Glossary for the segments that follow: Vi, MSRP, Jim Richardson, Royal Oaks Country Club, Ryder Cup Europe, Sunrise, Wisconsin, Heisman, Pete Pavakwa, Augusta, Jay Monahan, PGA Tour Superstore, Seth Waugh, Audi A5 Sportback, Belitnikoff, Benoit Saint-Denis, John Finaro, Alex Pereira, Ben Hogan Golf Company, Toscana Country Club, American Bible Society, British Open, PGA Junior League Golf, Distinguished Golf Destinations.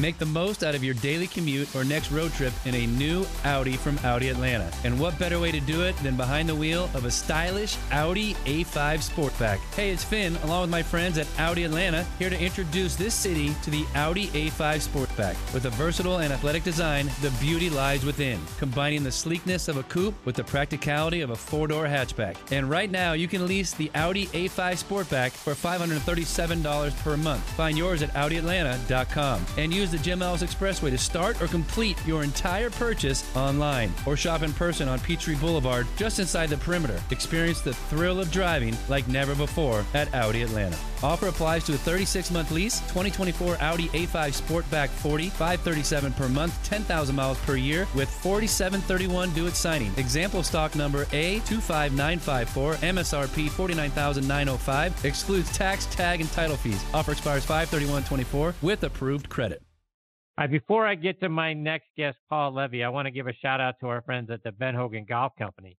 Make the most out of your daily commute or next road trip in a new Audi from Audi Atlanta. And what better way to do it than behind the wheel of a stylish Audi A5 Sportback. Hey, it's Finn, along with my friends at Audi Atlanta, here to introduce this city to the Audi A5 Sportback. With a versatile and athletic design, the beauty lies within, combining the sleekness of a coupe with the practicality of a four-door hatchback. And right now, you can lease the Audi A5 Sportback for $537 per month. Find yours at AudiAtlanta.com. And use the Jim Ellis Expressway to start or complete your entire purchase online, or shop in person on Peachtree Boulevard just inside the perimeter. Experience the thrill of driving like never before at Audi Atlanta. Offer applies to a 36-month lease, 2024 Audi A5 Sportback 40, $537 per month, 10,000 miles per year, with $4731 due at signing. Example stock number A25954, MSRP $49,905, excludes tax, tag, and title fees. Offer expires 5/31/24 with approved credit. Before I get to my next guest, Paul Levy, I want to give a shout-out to our friends at the Ben Hogan Golf Company.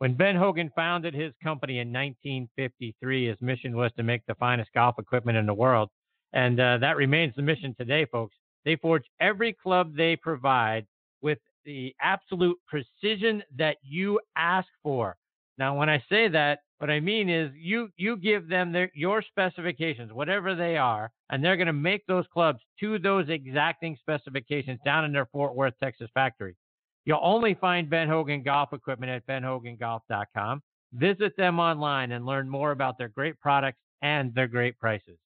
When Ben Hogan founded his company in 1953, his mission was to make the finest golf equipment in the world, and that remains the mission today, folks. They forge every club they provide with the absolute precision that you ask for. Now, when I say that, what I mean is you give them your specifications, whatever they are, and they're going to make those clubs to those exacting specifications down in their Fort Worth, Texas factory. You'll only find Ben Hogan Golf Equipment at benhogangolf.com. Visit them online and learn more about their great products and their great prices.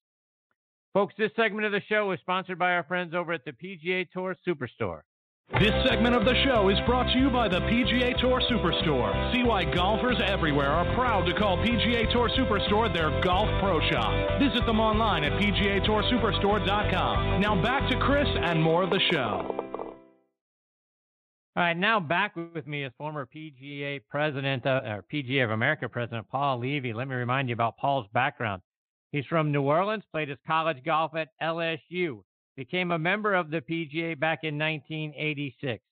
Folks, this segment of the show is sponsored by our friends over at the PGA Tour Superstore. This segment of the show is brought to you by the PGA Tour Superstore. See why golfers everywhere are proud to call PGA Tour Superstore their golf pro shop. Visit them online at pgatoursuperstore.com. Now back to Chris and more of the show. All right, now back with me is former PGA president, or PGA of America president, Paul Levy. Let me remind you about Paul's background. He's from New Orleans, played his college golf at LSU. Became a member of the PGA back in 1986.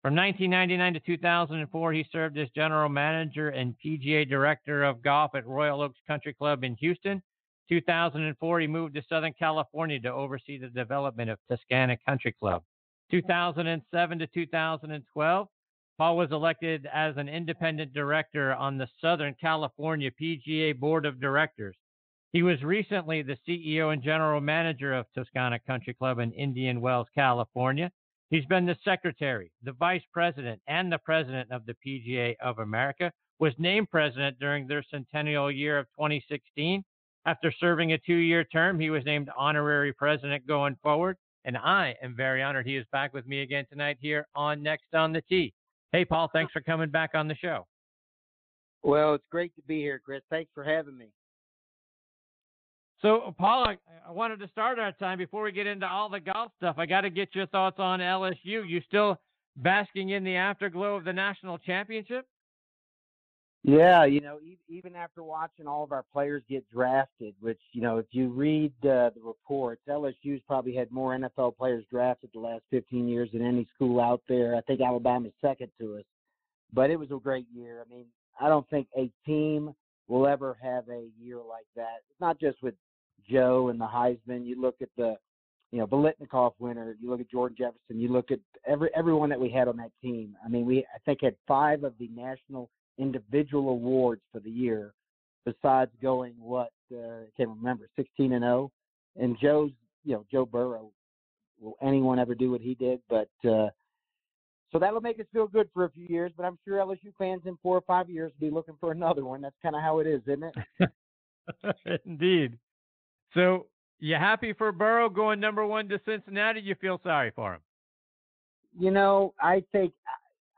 From 1999 to 2004, he served as general manager and PGA director of golf at Royal Oaks Country Club in Houston. 2004, he moved to Southern California to oversee the development of Toscana Country Club. 2007 to 2012, Paul was elected as an independent director on the Southern California PGA Board of Directors. He was recently the CEO and general manager of Toscana Country Club in Indian Wells, California. He's been the secretary, the vice president, and the president of the PGA of America, was named president during their centennial year of 2016. After serving a two-year term, he was named honorary president going forward, and I am very honored he is back with me again tonight here on Next on the Tee. Hey, Paul, thanks for coming back on the show. Well, it's great to be here, Chris. Thanks for having me. So, Paul, I wanted to start our time before we get into all the golf stuff. I got to get your thoughts on LSU. You still basking in the afterglow of the national championship? Yeah, even after watching all of our players get drafted, which, if you read the reports, LSU's probably had more NFL players drafted the last 15 years than any school out there. I think Alabama's second to us, but it was a great year. I mean, I don't think a team will ever have a year like that. It's not just with Joe and the Heisman. You look at the, Belitnikoff winner. You look at Jordan Jefferson. You look at everyone that we had on that team. I mean, I think had five of the national individual awards for the year, besides going I can't remember, 16-0. And Joe's, Joe Burrow. Will anyone ever do what he did? But so that'll make us feel good for a few years. But I'm sure LSU fans in 4 or 5 years will be looking for another one. That's kind of how it is, isn't it? Indeed. So, you happy for Burrow going #1 to Cincinnati? You feel sorry for him? I think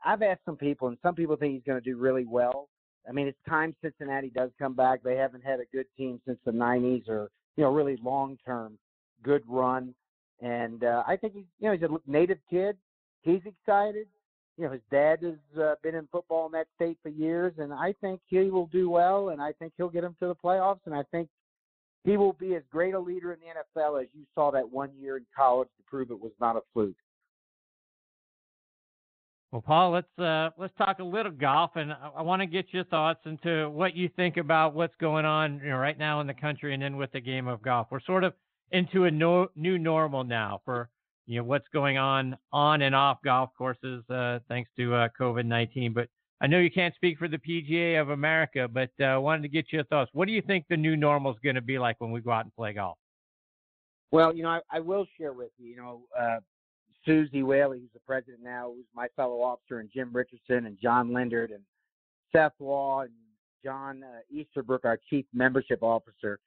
I've asked some people, and some people think he's going to do really well. I mean, it's time Cincinnati does come back. They haven't had a good team since the 90s or, really long-term good run. And I think he's, he's a native kid. He's excited. His dad has been in football in that state for years, and I think he will do well, and I think he'll get him to the playoffs, and I think he will be as great a leader in the NFL as you saw that one year in college to prove it was not a fluke. Well, Paul, let's talk a little golf, and I want to get your thoughts into what you think about what's going on right now in the country and then with the game of golf. We're sort of into a new normal now for what's going on and off golf courses, thanks to COVID-19. But I know you can't speak for the PGA of America, but I wanted to get your thoughts. What do you think the new normal is going to be like when we go out and play golf? Well, I will share with you, Susie Whaley, who's the president now, who's my fellow officer, and Jim Richardson and John Lindert and Seth Law and John Easterbrook, our chief membership officer,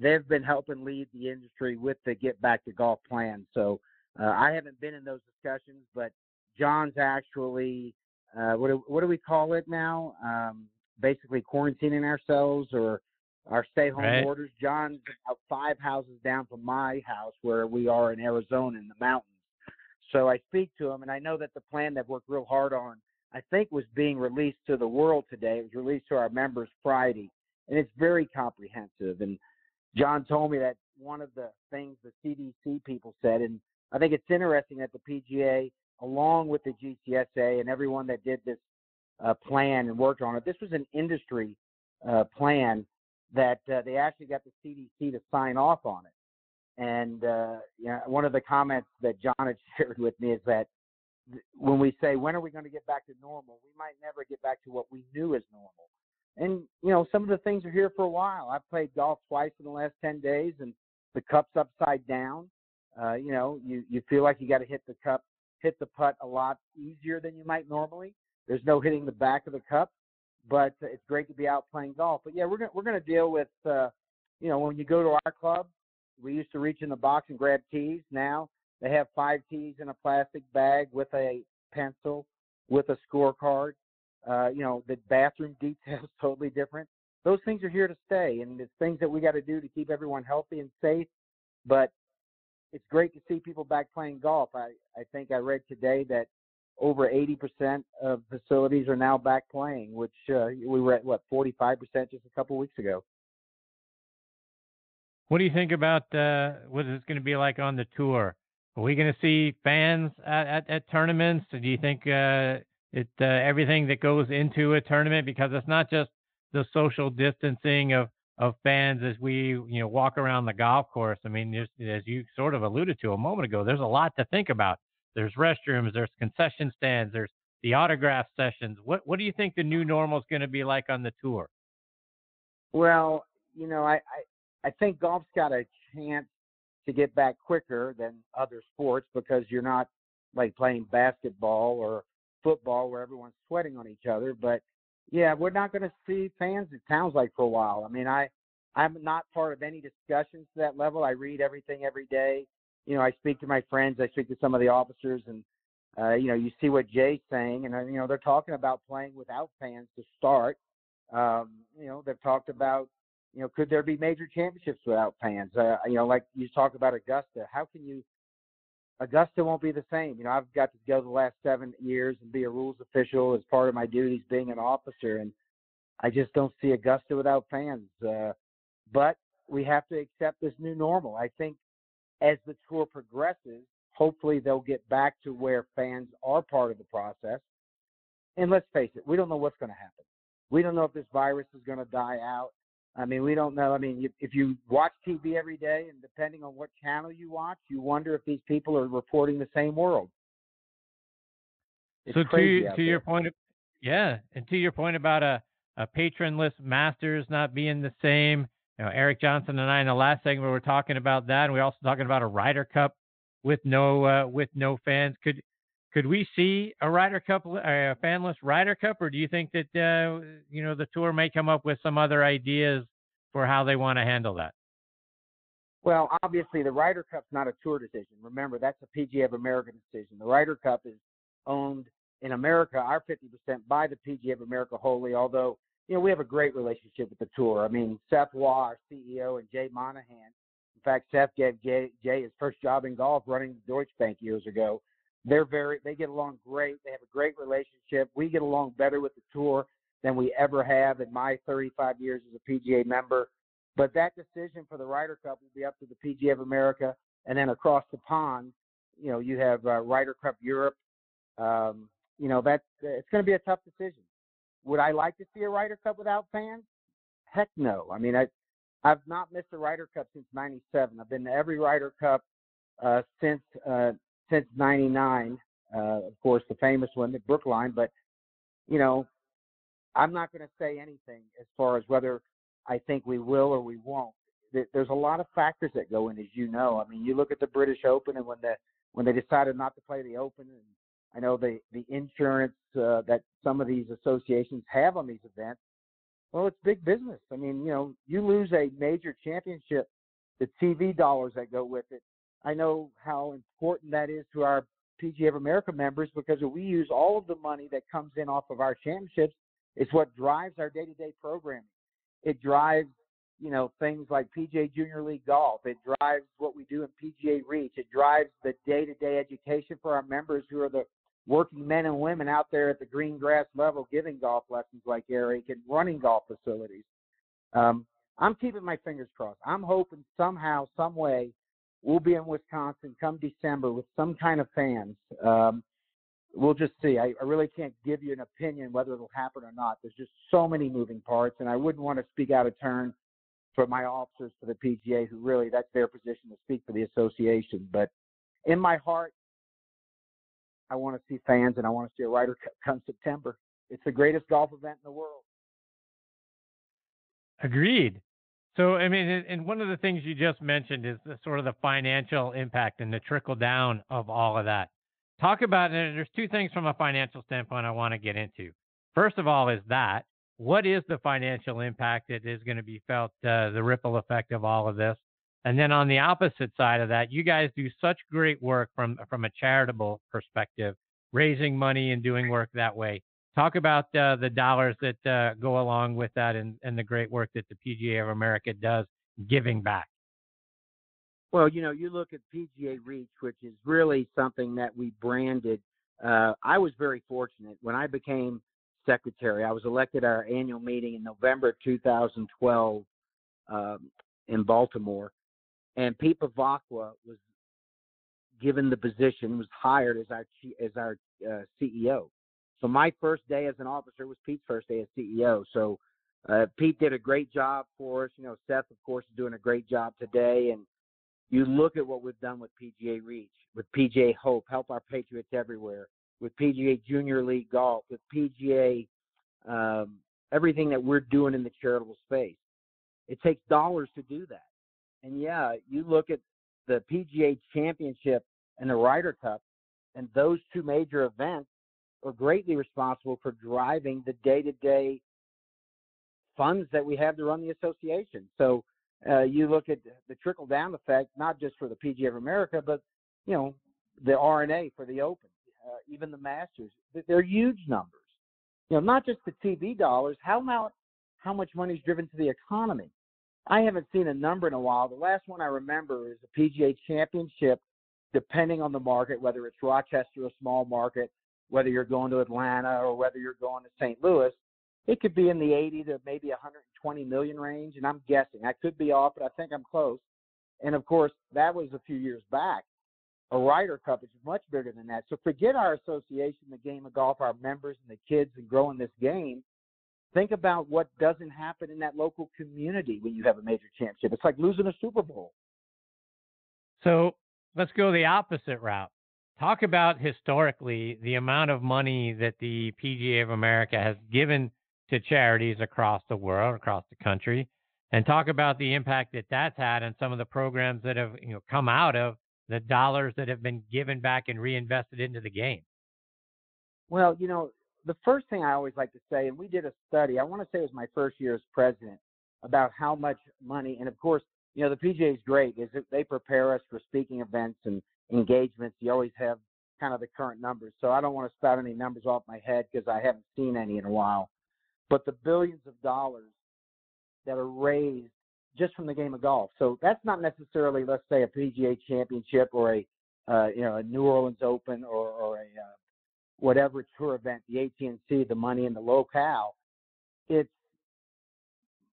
they've been helping lead the industry with the Get Back to Golf plan. So I haven't been in those discussions, but John's actually, what do we call it now? Basically quarantining ourselves or our stay-home orders. John's about 5 houses down from my house where we are in Arizona in the mountains. So I speak to him, and I know that the plan they've worked real hard on, I think, was being released to the world today. It was released to our members Friday, and it's very comprehensive. And John told me that one of the things the CDC people said, and I think it's interesting that the PGA, along with the GCSA and everyone that did this plan and worked on it, this was an industry plan that they actually got the CDC to sign off on it. And one of the comments that John had shared with me is that when we say, when are we going to get back to normal, we might never get back to what we knew as normal. And, some of the things are here for a while. I've played golf twice in the last 10 days, and the cup's upside down. You feel like you got to hit the putt a lot easier than you might normally. There's no hitting the back of the cup, but it's great to be out playing golf. But, yeah, we're going to deal with, when you go to our club, we used to reach in the box and grab tees. Now they have 5 tees in a plastic bag with a pencil, with a scorecard. The bathroom detail is totally different. Those things are here to stay, and it's things that we got to do to keep everyone healthy and safe. But it's great to see people back playing golf. I think I read today that over 80% of facilities are now back playing, which we were at, 45% just a couple weeks ago. What do you think about what it's going to be like on the tour? Are we going to see fans at tournaments? Do you think everything that goes into a tournament, because it's not just the social distancing of fans as we walk around the golf course. I mean, as you sort of alluded to a moment ago, there's a lot to think about. There's restrooms, there's concession stands, there's the autograph sessions. What do you think the new normal is going to be like on the tour? Well, I think golf's got a chance to get back quicker than other sports because you're not like playing basketball or football where everyone's sweating on each other. But, yeah, we're not going to see fans, it sounds like, for a while. I mean, I'm not part of any discussions to that level. I read everything every day. I speak to my friends. I speak to some of the officers. And, you see what Jay's saying. And, they're talking about playing without fans to start. They've talked about, could there be major championships without fans? Like you talk about Augusta, how can you – Augusta won't be the same. I've got to go the last 7 years and be a rules official as part of my duties being an officer, and I just don't see Augusta without fans. But we have to accept this new normal. I think as the tour progresses, hopefully they'll get back to where fans are part of the process. And let's face it, we don't know what's going to happen. We don't know if this virus is going to die out. I mean, we don't know. I mean, if you watch TV every day, and depending on what channel you watch, you wonder if these people are reporting the same world. It's so crazy to your point, and to your point about a patronless Masters not being the same. Eric Johnson and I in the last segment we were talking about that, and we were also talking about a Ryder Cup with no fans. Could we see a Ryder Cup, a fanless Ryder Cup, or do you think that the tour may come up with some other ideas for how they want to handle that? Well, obviously the Ryder Cup's not a tour decision. Remember, that's a PGA of America decision. The Ryder Cup is owned in America, our 50%, by the PGA of America wholly. Although we have a great relationship with the tour. I mean, Seth Waugh, our CEO, and Jay Monahan. In fact, Seth gave Jay his first job in golf running the Deutsche Bank years ago. They get along great. They have a great relationship. We get along better with the tour than we ever have in my 35 years as a PGA member. But that decision for the Ryder Cup will be up to the PGA of America. And then across the pond, you have Ryder Cup Europe. It's going to be a tough decision. Would I like to see a Ryder Cup without fans? Heck no. I mean, I've not missed a Ryder Cup since '97. I've been to every Ryder Cup since since 99. Of course, the famous one at Brookline. But, you know, I'm not going to say anything as far as whether I think we will or we won't. There's a lot of factors that go in, as you know. I mean, you look at the British Open, and when they decided not to play the Open, and I know the insurance that some of these associations have on these events, well, it's big business. I mean, you know, you lose a major championship, the TV dollars that go with it. I know how important that is to our PGA of America members, because we use all of the money that comes in off of our championships. It's what drives our day-to-day programming. It drives, you know, things like PGA Junior League Golf. It drives what we do in PGA Reach. It drives the day-to-day education for our members who are the working men and women out there at the green grass level giving golf lessons like Eric and running golf facilities. I'm keeping my fingers crossed. I'm hoping somehow, some way, we'll be in Wisconsin come December with some kind of fans. We'll just see. I really can't give you an opinion whether it'll happen or not. There's just so many moving parts, and I wouldn't want to speak out of turn for my officers for the PGA, who really, that's their position to speak for the association. But in my heart, I want to see fans, and I want to see a Ryder Cup come September. It's the greatest golf event in the world. Agreed. So, I mean, and one of the things you just mentioned is the sort of the financial impact and the trickle down of all of that. Talk about it. There's two things from a financial standpoint I want to get into. First of all is that, what is the financial impact that is going to be felt, the ripple effect of all of this? And then on the opposite side of that, you guys do such great work from a charitable perspective, raising money and doing work that way. Talk about the dollars that go along with that and the great work that the PGA of America does giving back. Well, you know, you look at PGA Reach, which is really something that we branded. I was very fortunate. When I became secretary, I was elected at our annual meeting in November 2012 in Baltimore. And Pete Pavakwa was given the position, was hired as our CEO. So my first day as an officer was Pete's first day as CEO. So Pete did a great job for us. You know, Seth, of course, is doing a great job today. And you look at what we've done with PGA Reach, with PGA Hope, Help Our Patriots Everywhere, with PGA Junior League Golf, with PGA, everything that we're doing in the charitable space. It takes dollars to do that. And, yeah, you look at the PGA Championship and the Ryder Cup, and those two major events are greatly responsible for driving the day-to-day funds that we have to run the association. So you look at the trickle-down effect, not just for the PGA of America, but, you know, the R&A for the Open, even the Masters. They're huge numbers. You know, not just the TV dollars, how much money is driven to the economy. I haven't seen a number in a while. The last one I remember is the PGA Championship, depending on the market, whether it's Rochester, a small market, whether you're going to Atlanta or whether you're going to St. Louis, it could be in the 80 to maybe 120 million range, and I'm guessing. I could be off, but I think I'm close. And, of course, that was a few years back. A Ryder Cup is much bigger than that. So forget our association, the game of golf, our members and the kids and growing this game. Think about what doesn't happen in that local community when you have a major championship. It's like losing a Super Bowl. So let's go the opposite route. Talk about historically the amount of money that the PGA of America has given to charities across the world, across the country, and talk about the impact that that's had on some of the programs that have, you know, come out of the dollars that have been given back and reinvested into the game. Well, you know, the first thing I always like to say, and we did a study, I want to say it was my first year as president, about how much money, and of course, you know, the PGA is great. Is that they prepare us for speaking events and engagements. You always have kind of the current numbers. So I don't want to spout any numbers off my head because I haven't seen any in a while. But the billions of dollars that are raised just from the game of golf. So that's not necessarily, let's say, a PGA Championship or a New Orleans Open or a whatever tour event, the AT&T, the money in the locale. It's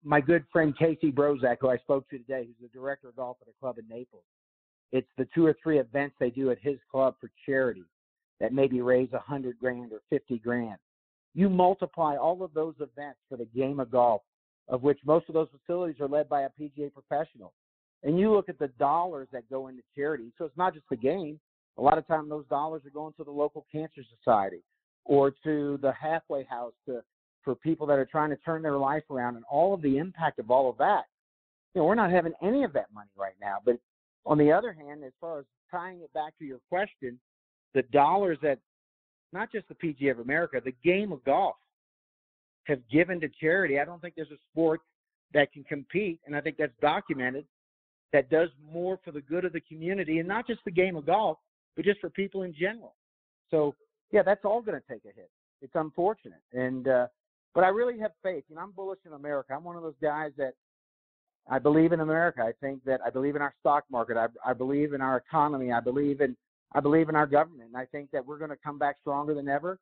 my good friend Casey Brozak, who I spoke to today, who's the director of golf at a club in Naples. It's the two or three events they do at his club for charity that maybe raise $100,000 or $50,000. You multiply all of those events for the game of golf, of which most of those facilities are led by a PGA professional. And you look at the dollars that go into charity. So it's not just the game. A lot of time those dollars are going to the local cancer society or to the halfway house for people that are trying to turn their life around, and all of the impact of all of that. You know, we're not having any of that money right now. But on the other hand, as far as tying it back to your question, the dollars that not just the PGA of America, the game of golf have given to charity, I don't think there's a sport that can compete, and I think that's documented, that does more for the good of the community, and not just the game of golf, but just for people in general. So, yeah, that's all going to take a hit. It's unfortunate. And but I really have faith, and I'm bullish in America. I'm one of those guys that I believe in America. I think that I believe in our stock market. I believe in our economy. I believe in our government. And I think that we're going to come back stronger than ever,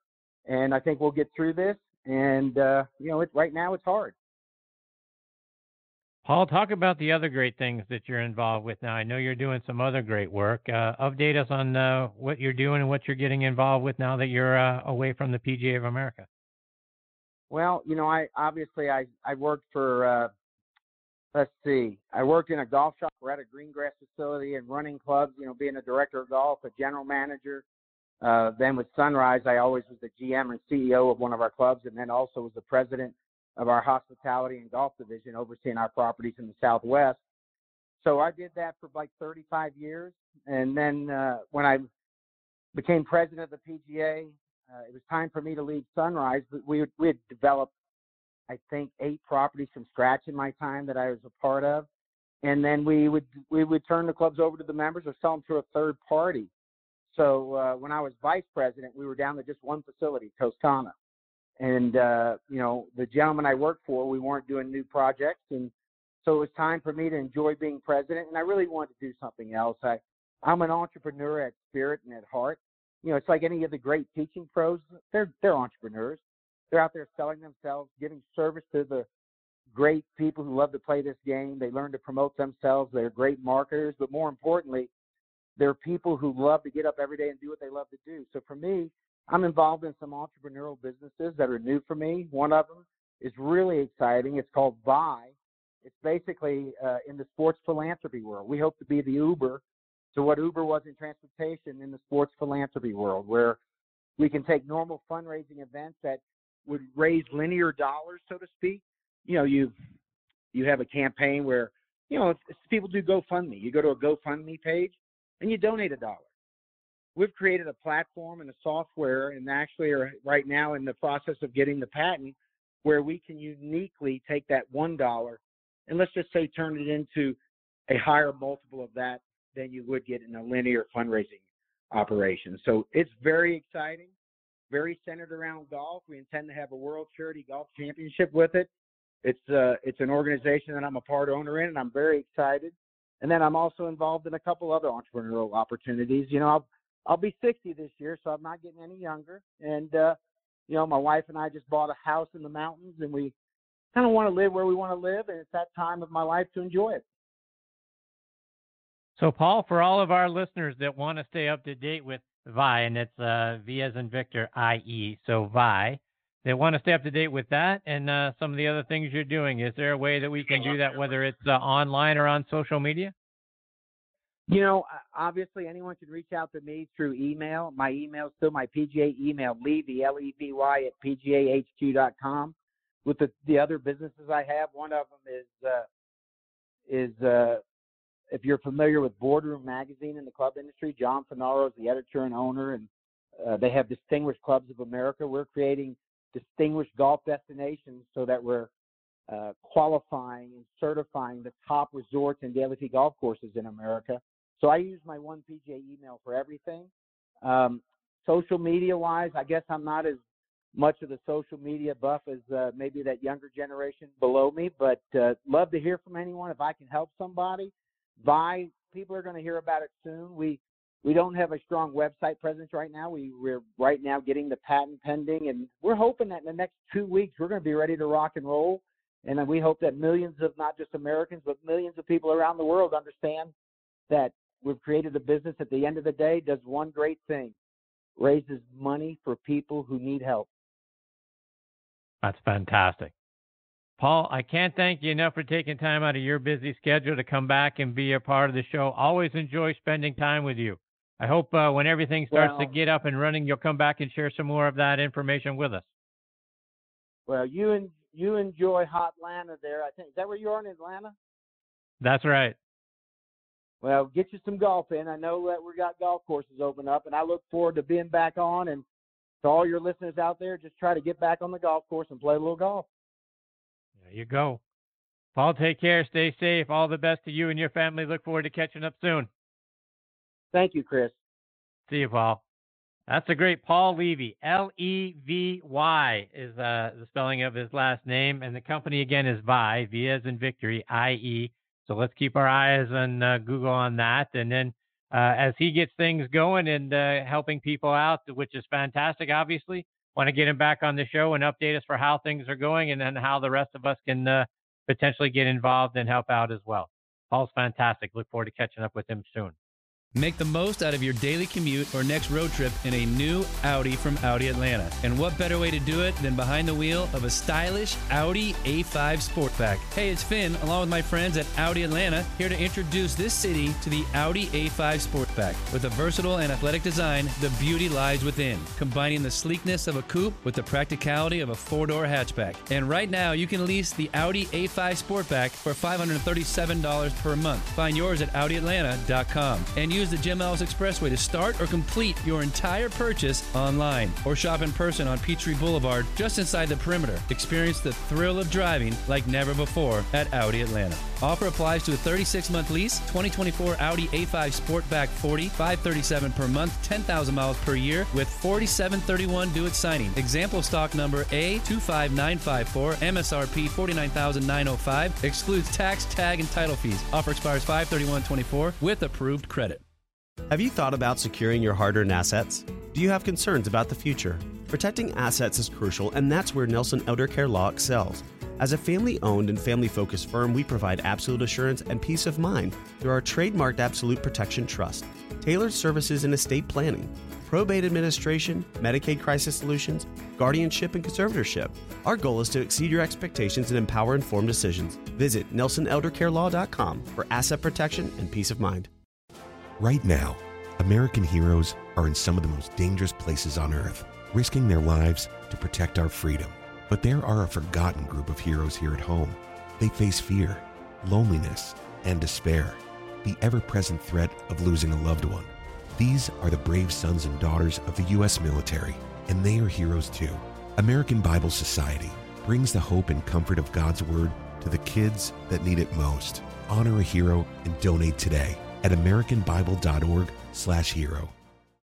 and I think we'll get through this. And, you know, right now it's hard. Paul, talk about the other great things that you're involved with now. I know you're doing some other great work. Update us on what you're doing and what you're getting involved with now that you're away from the PGA of America. Well, you know, I worked for, I worked in a golf shop. We're at a green grass facility and running clubs, you know, being a director of golf, a general manager. Then with Sunrise, I always was the GM and CEO of one of our clubs, and then also was the president of our hospitality and golf division, overseeing our properties in the Southwest. So I did that for like 35 years. And then when I became president of the PGA, it was time for me to leave Sunrise. But we had developed, I think, 8 properties from scratch in my time that I was a part of. And then we would turn the clubs over to the members or sell them to a third party. So when I was vice president, we were down to just one facility, Toscana. And, you know, the gentleman I worked for, we weren't doing new projects. And so it was time for me to enjoy being president. And I really wanted to do something else. I'm an entrepreneur at spirit and at heart. You know, it's like any of the great teaching pros. They're entrepreneurs. They're out there selling themselves, giving service to the great people who love to play this game. They learn to promote themselves. They're great marketers. But more importantly, they're people who love to get up every day and do what they love to do. So for me, I'm involved in some entrepreneurial businesses that are new for me. One of them is really exciting. It's called Vi. It's basically in the sports philanthropy world. We hope to be the Uber to what Uber was in transportation in the sports philanthropy world, where we can take normal fundraising events that would raise linear dollars, so to speak. You know, you have a campaign where, you know, it's people do GoFundMe. You go to a GoFundMe page and you donate $1. We've created a platform and a software, and actually are right now in the process of getting the patent, where we can uniquely take that $1 and let's just say turn it into a higher multiple of that than you would get in a linear fundraising operation. So it's very exciting, very centered around golf. We intend to have a World Charity Golf Championship with it. It's an organization that I'm a part owner in, and I'm very excited. And then I'm also involved in a couple other entrepreneurial opportunities. You know, I'll be 60 this year, so I'm not getting any younger. And, you know, my wife and I just bought a house in the mountains, and we kind of want to live where we want to live, and it's that time of my life to enjoy it. So, Paul, for all of our listeners that want to stay up to date with Vi, and it's V as in Victor, I-E, so Vi, they want to stay up to date with that and some of the other things you're doing. Is there a way that we can do that, whether it's online or on social media? You know, obviously anyone can reach out to me through email. My email is still my PGA email, Levy, L-E-V-Y, at pgahq.com. With the other businesses I have, one of them is if you're familiar with Boardroom Magazine in the club industry, John Finaro is the editor and owner, and they have Distinguished Clubs of America. We're creating distinguished golf destinations so that we're qualifying and certifying the top resorts and daily golf courses in America. So I use my one PGA email for everything. Social media-wise, I guess I'm not as much of the social media buff as maybe that younger generation below me, but love to hear from anyone if I can help somebody. Vi, people are going to hear about it soon. We don't have a strong website presence right now. We're right now getting the patent pending, and we're hoping that in the next 2 weeks we're going to be ready to rock and roll, and then we hope that millions of not just Americans but millions of people around the world understand that we've created a business at the end of the day does one great thing, raises money for people who need help. That's fantastic. Paul, I can't thank you enough for taking time out of your busy schedule to come back and be a part of the show. Always enjoy spending time with you. I hope when everything starts to get up and running, you'll come back and share some more of that information with us. Well, you enjoy hot Atlanta there. I think, is that where you are in Atlanta? That's right. Well, get you some golf in. I know that we've got golf courses open up, and I look forward to being back on. And to all your listeners out there, just try to get back on the golf course and play a little golf. There you go. Paul, take care. Stay safe. All the best to you and your family. Look forward to catching up soon. Thank you, Chris. See you, Paul. That's a great Paul Levy. L-E-V-Y is the spelling of his last name. And the company, again, is Vi, V as in victory, I-E. So let's keep our eyes on Google on that. And then as he gets things going and helping people out, which is fantastic, obviously, want to get him back on the show and update us for how things are going and then how the rest of us can potentially get involved and help out as well. Paul's fantastic. Look forward to catching up with him soon. Make the most out of your daily commute or next road trip in a new Audi from Audi Atlanta. And what better way to do it than behind the wheel of a stylish Audi A5 Sportback. Hey, it's Finn, along with my friends at Audi Atlanta, here to introduce this city to the Audi A5 Sportback. With a versatile and athletic design, the beauty lies within, combining the sleekness of a coupe with the practicality of a four-door hatchback. And right now, you can lease the Audi A5 Sportback for $537 per month. Find yours at AudiAtlanta.com. And use the Jim Ellis Expressway to start or complete your entire purchase online or shop in person on Peachtree Boulevard just inside the perimeter. Experience the thrill of driving like never before at Audi Atlanta. Offer applies to a 36-month lease, 2024 Audi A5 Sportback 40, $537 per month, 10,000 miles per year with 4731 due at signing. Example stock number A25954, MSRP 49,905, excludes tax, tag, and title fees. Offer expires 5/31/24 with approved credit. Have you thought about securing your hard-earned assets? Do you have concerns about the future? Protecting assets is crucial, and that's where Nelson Eldercare Law excels. As a family-owned and family-focused firm, we provide absolute assurance and peace of mind through our trademarked Absolute Protection Trust, tailored services in estate planning, probate administration, Medicaid crisis solutions, guardianship, and conservatorship. Our goal is to exceed your expectations and empower informed decisions. Visit NelsonElderCareLaw.com for asset protection and peace of mind. Right now, American heroes are in some of the most dangerous places on Earth, risking their lives to protect our freedom. But there are a forgotten group of heroes here at home. They face fear, loneliness, and despair, the ever-present threat of losing a loved one. These are the brave sons and daughters of the U.S. military, and they are heroes too. American Bible Society brings the hope and comfort of God's Word to the kids that need it most. Honor a hero and donate today at AmericanBible.org/hero.